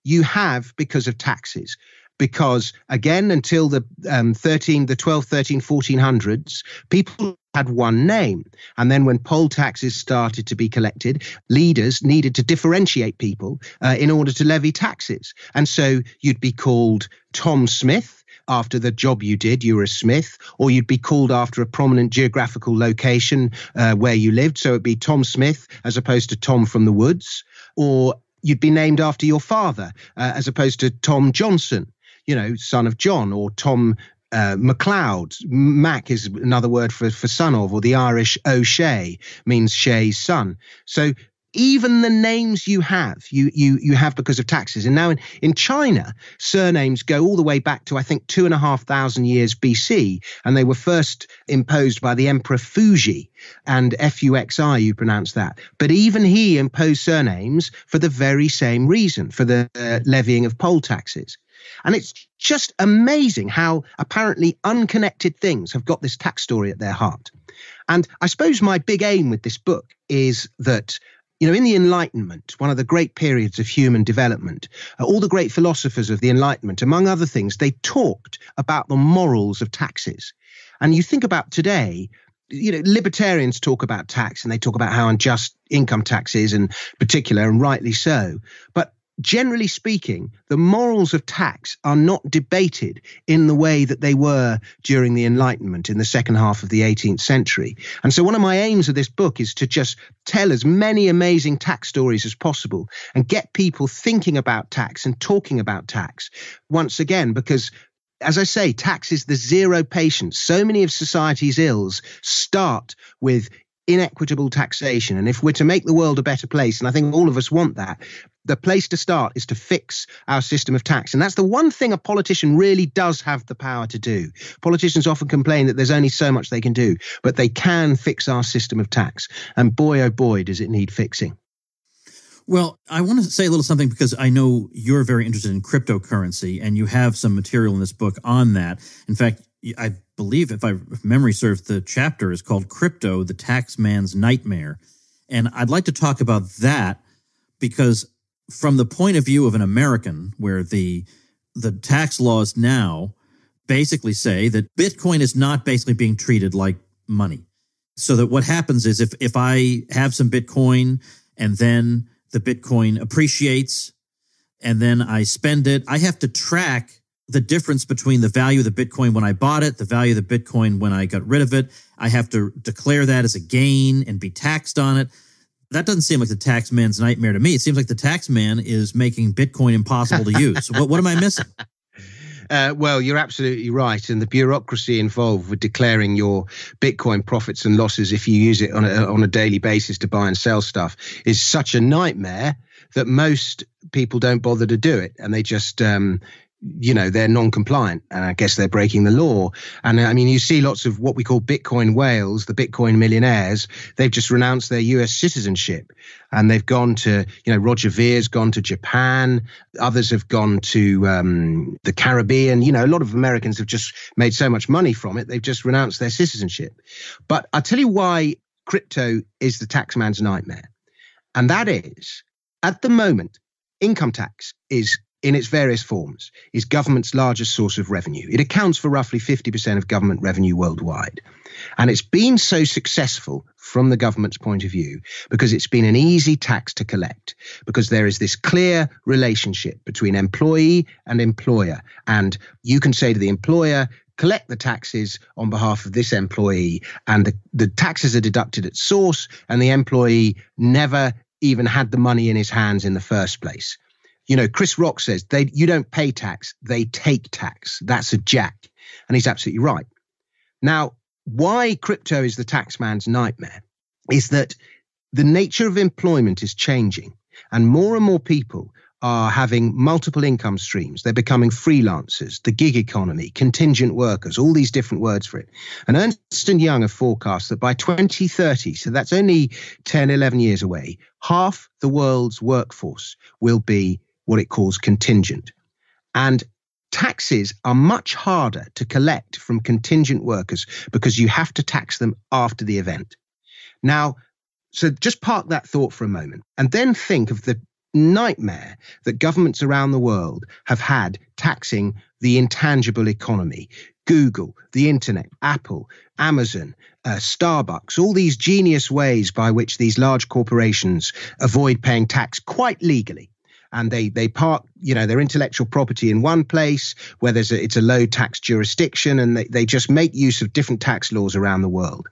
you have because of taxes. Because again, until the um, thirteen, the twelve, thirteen, fourteen hundreds, people had one name. And then when poll taxes started to be collected, leaders needed to differentiate people uh, in order to levy taxes. And so you'd be called Tom Smith after the job you did, you were a Smith, or you'd be called after a prominent geographical location uh, where you lived. So it'd be Tom Smith as opposed to Tom from the woods, or you'd be named after your father uh, as opposed to Tom Johnson, you know, son of John, or Tom uh, MacLeod. Mac is another word for, for son of, or the Irish O'Shea means Shea's son. So even the names you have, you you you have because of taxes. And now in, in China, surnames go all the way back to, I think, two and a half thousand years B C, and they were first imposed by the Emperor Fuji, and F U X I, you pronounce that. But even he imposed surnames for the very same reason, for the uh, levying of poll taxes. And it's just amazing how apparently unconnected things have got this tax story at their heart. And I suppose my big aim with this book is that, you know, in the Enlightenment, one of the great periods of human development, all the great philosophers of the Enlightenment, among other things, they talked about the morals of taxes. And you think about today, you know, libertarians talk about tax and they talk about how unjust income tax is in particular, and rightly so. But generally speaking, the morals of tax are not debated in the way that they were during the Enlightenment in the second half of the eighteenth century. And so one of my aims of this book is to just tell as many amazing tax stories as possible and get people thinking about tax and talking about tax once again, because as I say, tax is the zero patient. So many of society's ills start with inequitable taxation. And if we're to make the world a better place, and I think all of us want that, the place to start is to fix our system of tax. And that's the one thing a politician really does have the power to do. Politicians often complain that there's only so much they can do, but they can fix our system of tax. And boy, oh boy, does it need fixing. Well, I want to say a little something because I know you're very interested in cryptocurrency and you have some material in this book on that. In fact, I believe, if, I, if memory serves, the chapter is called Crypto, the Tax Man's Nightmare. And I'd like to talk about that because from the point of view of an American, where the the tax laws now basically say that Bitcoin is not basically being treated like money. So that what happens is if if I have some Bitcoin and then the Bitcoin appreciates and then I spend it, I have to track the difference between the value of the Bitcoin when I bought it, the value of the Bitcoin when I got rid of it. I have to declare that as a gain and be taxed on it. That doesn't seem like the tax man's nightmare to me. It seems like the tax man is making Bitcoin impossible to use. What, what am I missing? Uh, well, you're absolutely right. And the bureaucracy involved with declaring your Bitcoin profits and losses, if you use it on a, on a daily basis to buy and sell stuff, is such a nightmare that most people don't bother to do it. And they just... Um, you know, they're non-compliant and I guess they're breaking the law. And I mean, you see lots of what we call Bitcoin whales, the Bitcoin millionaires, they've just renounced their U S citizenship and they've gone to, you know, Roger Vere's gone to Japan. Others have gone to um, the Caribbean. You know, a lot of Americans have just made so much money from it. They've just renounced their citizenship. But I'll tell you why crypto is the tax man's nightmare. And that is, at the moment, income tax is, in its various forms, is government's largest source of revenue. It accounts for roughly fifty percent of government revenue worldwide. And it's been so successful from the government's point of view because it's been an easy tax to collect, because there is this clear relationship between employee and employer. And you can say to the employer, collect the taxes on behalf of this employee, and the, the taxes are deducted at source, and the employee never even had the money in his hands in the first place. You know, Chris Rock says, they, you don't pay tax, they take tax. That's a jack. And he's absolutely right. Now, why crypto is the tax man's nightmare is that the nature of employment is changing, and more and more people are having multiple income streams. They're becoming freelancers, the gig economy, contingent workers, all these different words for it. And Ernst and Young have forecast that by twenty thirty, so that's only ten, eleven years away, half the world's workforce will be what it calls contingent. And taxes are much harder to collect from contingent workers because you have to tax them after the event. Now, so just park that thought for a moment and then think of the nightmare that governments around the world have had taxing the intangible economy. Google, the internet, Apple, Amazon, uh, Starbucks, all these genius ways by which these large corporations avoid paying tax quite legally. And they they park, you know, their intellectual property in one place where there's a, it's a low tax jurisdiction, and they, they just make use of different tax laws around the world.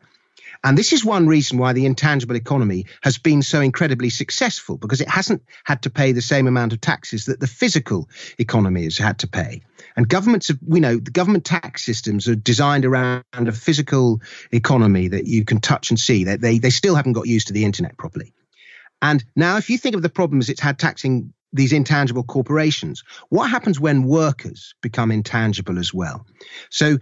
And this is one reason why the intangible economy has been so incredibly successful, because it hasn't had to pay the same amount of taxes that the physical economy has had to pay. And governments, we know, the government tax systems are designed around a physical economy that you can touch and see. That they, they still haven't got used to the internet properly. And now if you think of the problems it's had taxing these intangible corporations, what happens when workers become intangible as well? So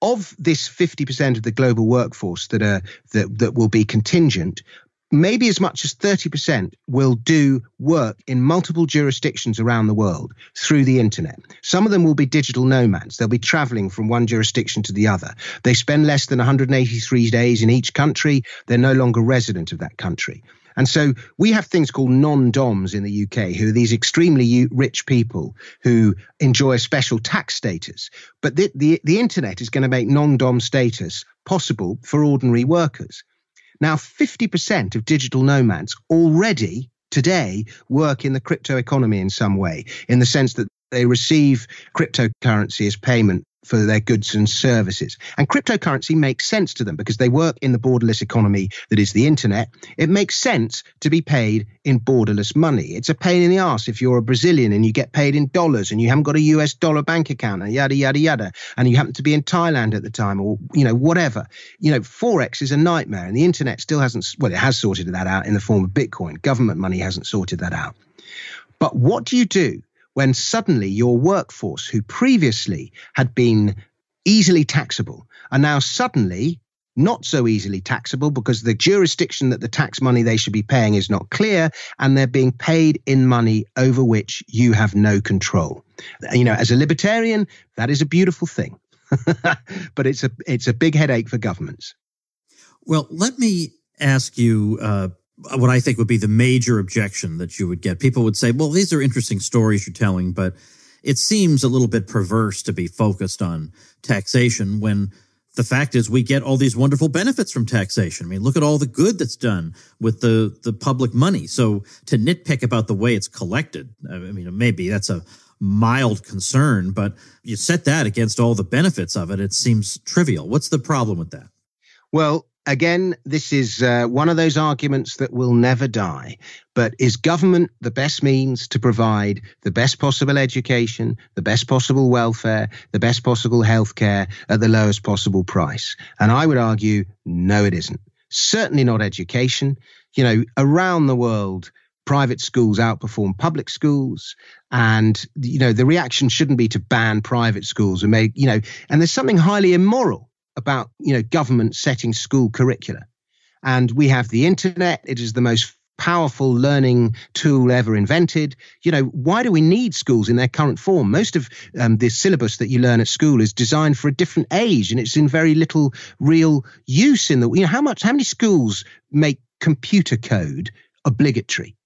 of this fifty percent of the global workforce that are that, that will be contingent, maybe as much as thirty percent will do work in multiple jurisdictions around the world through the internet. Some of them will be digital nomads. They'll be traveling from one jurisdiction to the other. They spend less than one hundred eighty-three days in each country. They're no longer resident of that country. And so we have things called non-D O Ms in the U K, who are these extremely rich people who enjoy a special tax status. But the, the, the internet is going to make non-D O M status possible for ordinary workers. Now, fifty percent of digital nomads already today work in the crypto economy in some way, in the sense that they receive cryptocurrency as payment for their goods and services. And cryptocurrency makes sense to them because they work in the borderless economy that is the internet. It makes sense to be paid in borderless money. It's a pain in the ass if you're a Brazilian and you get paid in dollars and you haven't got a U S dollar bank account and yada, yada, yada. And you happen to be in Thailand at the time or, you know, whatever. You know, Forex is a nightmare, and the internet still hasn't, well, it has sorted that out in the form of Bitcoin. Government money hasn't sorted that out. But what do you do when suddenly your workforce, who previously had been easily taxable, are now suddenly not so easily taxable because the jurisdiction that the tax money they should be paying is not clear, and they're being paid in money over which you have no control? You know, as a libertarian, that is a beautiful thing, but it's a it's a big headache for governments. Well, let me ask you uh what I think would be the major objection that you would get. People would say, well, these are interesting stories you're telling, but it seems a little bit perverse to be focused on taxation when the fact is we get all these wonderful benefits from taxation. I mean, look at all the good that's done with the, the public money. So to nitpick about the way it's collected, I mean, maybe that's a mild concern, but you set that against all the benefits of it, it seems trivial. What's the problem with that? Well, again, this is uh, one of those arguments that will never die. But is government the best means to provide the best possible education, the best possible welfare, the best possible healthcare at the lowest possible price? And I would argue, no, it isn't. Certainly not education. You know, around the world, private schools outperform public schools. And, you know, the reaction shouldn't be to ban private schools and make, you know, and there's something highly immoral about, you know, government setting school curricula. And we have the internet. It is the most powerful learning tool ever invented. You know, why do we need schools in their current form? Most of um, the syllabus that you learn at school is designed for a different age, and it's in very little real use in the, you know, how much, how many schools make computer code obligatory?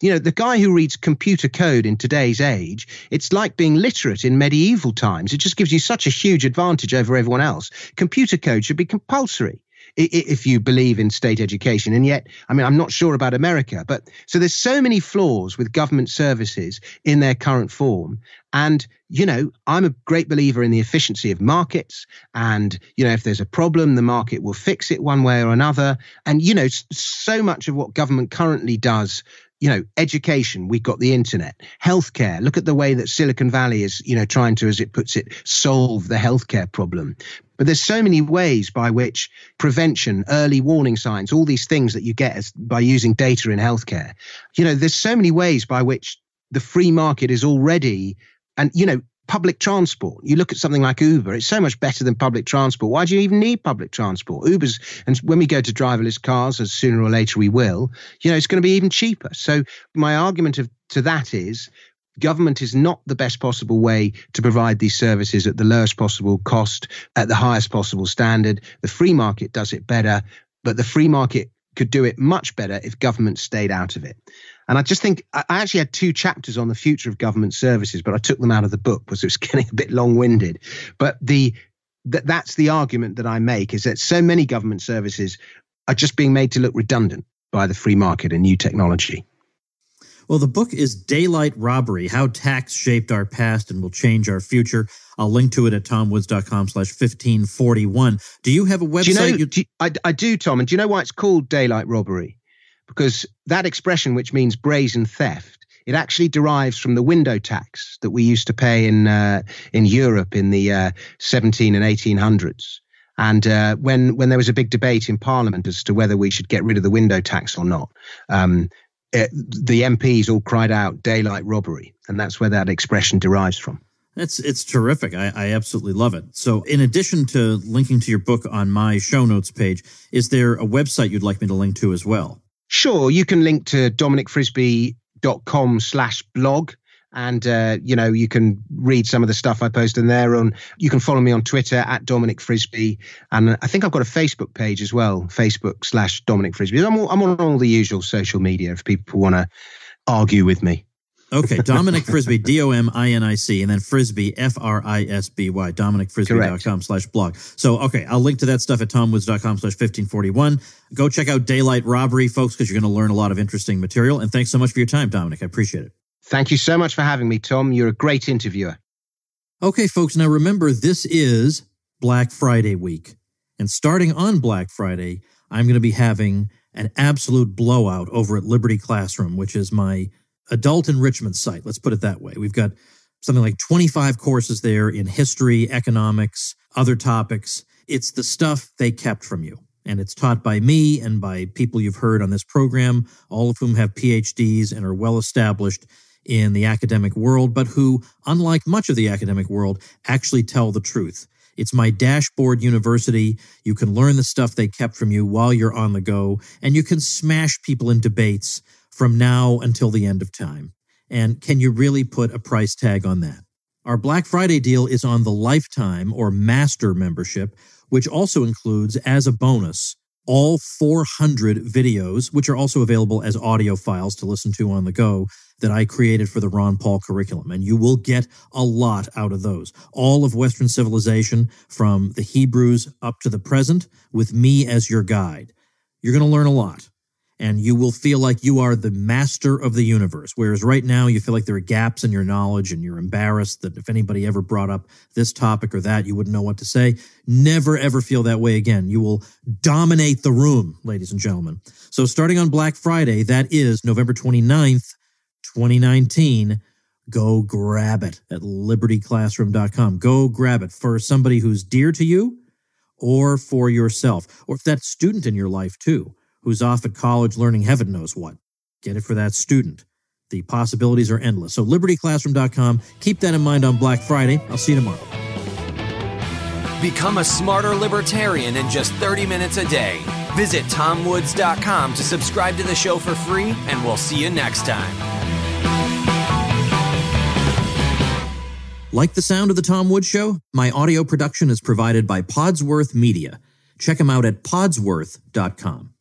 You know, the guy who reads computer code in today's age, it's like being literate in medieval times. It just gives you such a huge advantage over everyone else. Computer code should be compulsory if you believe in state education. And yet, I mean, I'm not sure about America, but so there's so many flaws with government services in their current form. And, you know, I'm a great believer in the efficiency of markets. And, you know, if there's a problem, the market will fix it one way or another. And, you know, so much of what government currently does, you know, education, we've got the internet, healthcare. Look at the way that Silicon Valley is, you know, trying to, as it puts it, solve the healthcare problem. But there's so many ways by which prevention, early warning signs, all these things that you get as, by using data in healthcare. You know, there's so many ways by which the free market is already, and, you know, public transport. You look at something like Uber, it's so much better than public transport. Why do you even need public transport? Uber's, and when we go to driverless cars, as sooner or later we will, you know, it's going to be even cheaper. So my argument of, to that is government is not the best possible way to provide these services at the lowest possible cost, at the highest possible standard. The free market does it better, but the free market could do it much better if government stayed out of it. And I just think I actually had two chapters on the future of government services, but I took them out of the book because it was getting a bit long-winded. But the that that's the argument that I make, is that so many government services are just being made to look redundant by the free market and new technology. Well, the book is Daylight Robbery, How Tax Shaped Our Past and Will Change Our Future. I'll link to it at tom woods dot com slash fifteen forty-one. Do you have a website? Do you know, you- do you, I, I do, Tom. And do you know why it's called Daylight Robbery? Because that expression, which means brazen theft, it actually derives from the window tax that we used to pay in uh, in Europe in the uh, seventeen and eighteen hundreds. And uh, when when there was a big debate in Parliament as to whether we should get rid of the window tax or not, um, it, the M Ps all cried out daylight robbery. And that's where that expression derives from. It's, it's terrific. I, I absolutely love it. So in addition to linking to your book on my show notes page, is there a website you'd like me to link to as well? Sure, you can link to dominic frisby dot com slash blog, and uh, you know, you can read some of the stuff I post in there. On you can follow me on Twitter at Dominic Frisby, and I think I've got a Facebook page as well, Facebook slash Dominic Frisby. I'm, I'm on all the usual social media if people want to argue with me. Okay, Dominic Frisby, D O M I N I C, and then Frisby, F R I S B Y, dominic frisby dot com slash blog. So, okay, I'll link to that stuff at tom woods dot com slash fifteen forty-one. Go check out Daylight Robbery, folks, because you're going to learn a lot of interesting material. And thanks so much for your time, Dominic. I appreciate it. Thank you so much for having me, Tom. You're a great interviewer. Okay, folks, now remember, this is Black Friday week. And starting on Black Friday, I'm going to be having an absolute blowout over at Liberty Classroom, which is my adult enrichment site, let's put it that way. We've got something like twenty-five courses there in history, economics, other topics. It's the stuff they kept from you. And it's taught by me and by people you've heard on this program, all of whom have P H Ds and are well-established in the academic world, but who, unlike much of the academic world, actually tell the truth. It's my dashboard university. You can learn the stuff they kept from you while you're on the go, and you can smash people in debates from now until the end of time. And can you really put a price tag on that? Our Black Friday deal is on the Lifetime or Master membership, which also includes, as a bonus, all four hundred videos, which are also available as audio files to listen to on the go, that I created for the Ron Paul curriculum. And you will get a lot out of those. All of Western civilization from the Hebrews up to the present, with me as your guide. You're going to learn a lot. And you will feel like you are the master of the universe, whereas right now you feel like there are gaps in your knowledge and you're embarrassed that if anybody ever brought up this topic or that, you wouldn't know what to say. Never, ever feel that way again. You will dominate the room, ladies and gentlemen. So starting on Black Friday, that is November twenty-ninth, twenty nineteen, go grab it at liberty classroom dot com. Go grab it for somebody who's dear to you or for yourself, or if that student in your life too, who's off at college learning heaven knows what. Get it for that student. The possibilities are endless. So liberty classroom dot com. Keep that in mind on Black Friday. I'll see you tomorrow. Become a smarter libertarian in just thirty minutes a day. Visit tom woods dot com to subscribe to the show for free, and we'll see you next time. Like the sound of the Tom Woods Show? My audio production is provided by Podsworth Media. Check them out at podsworth dot com.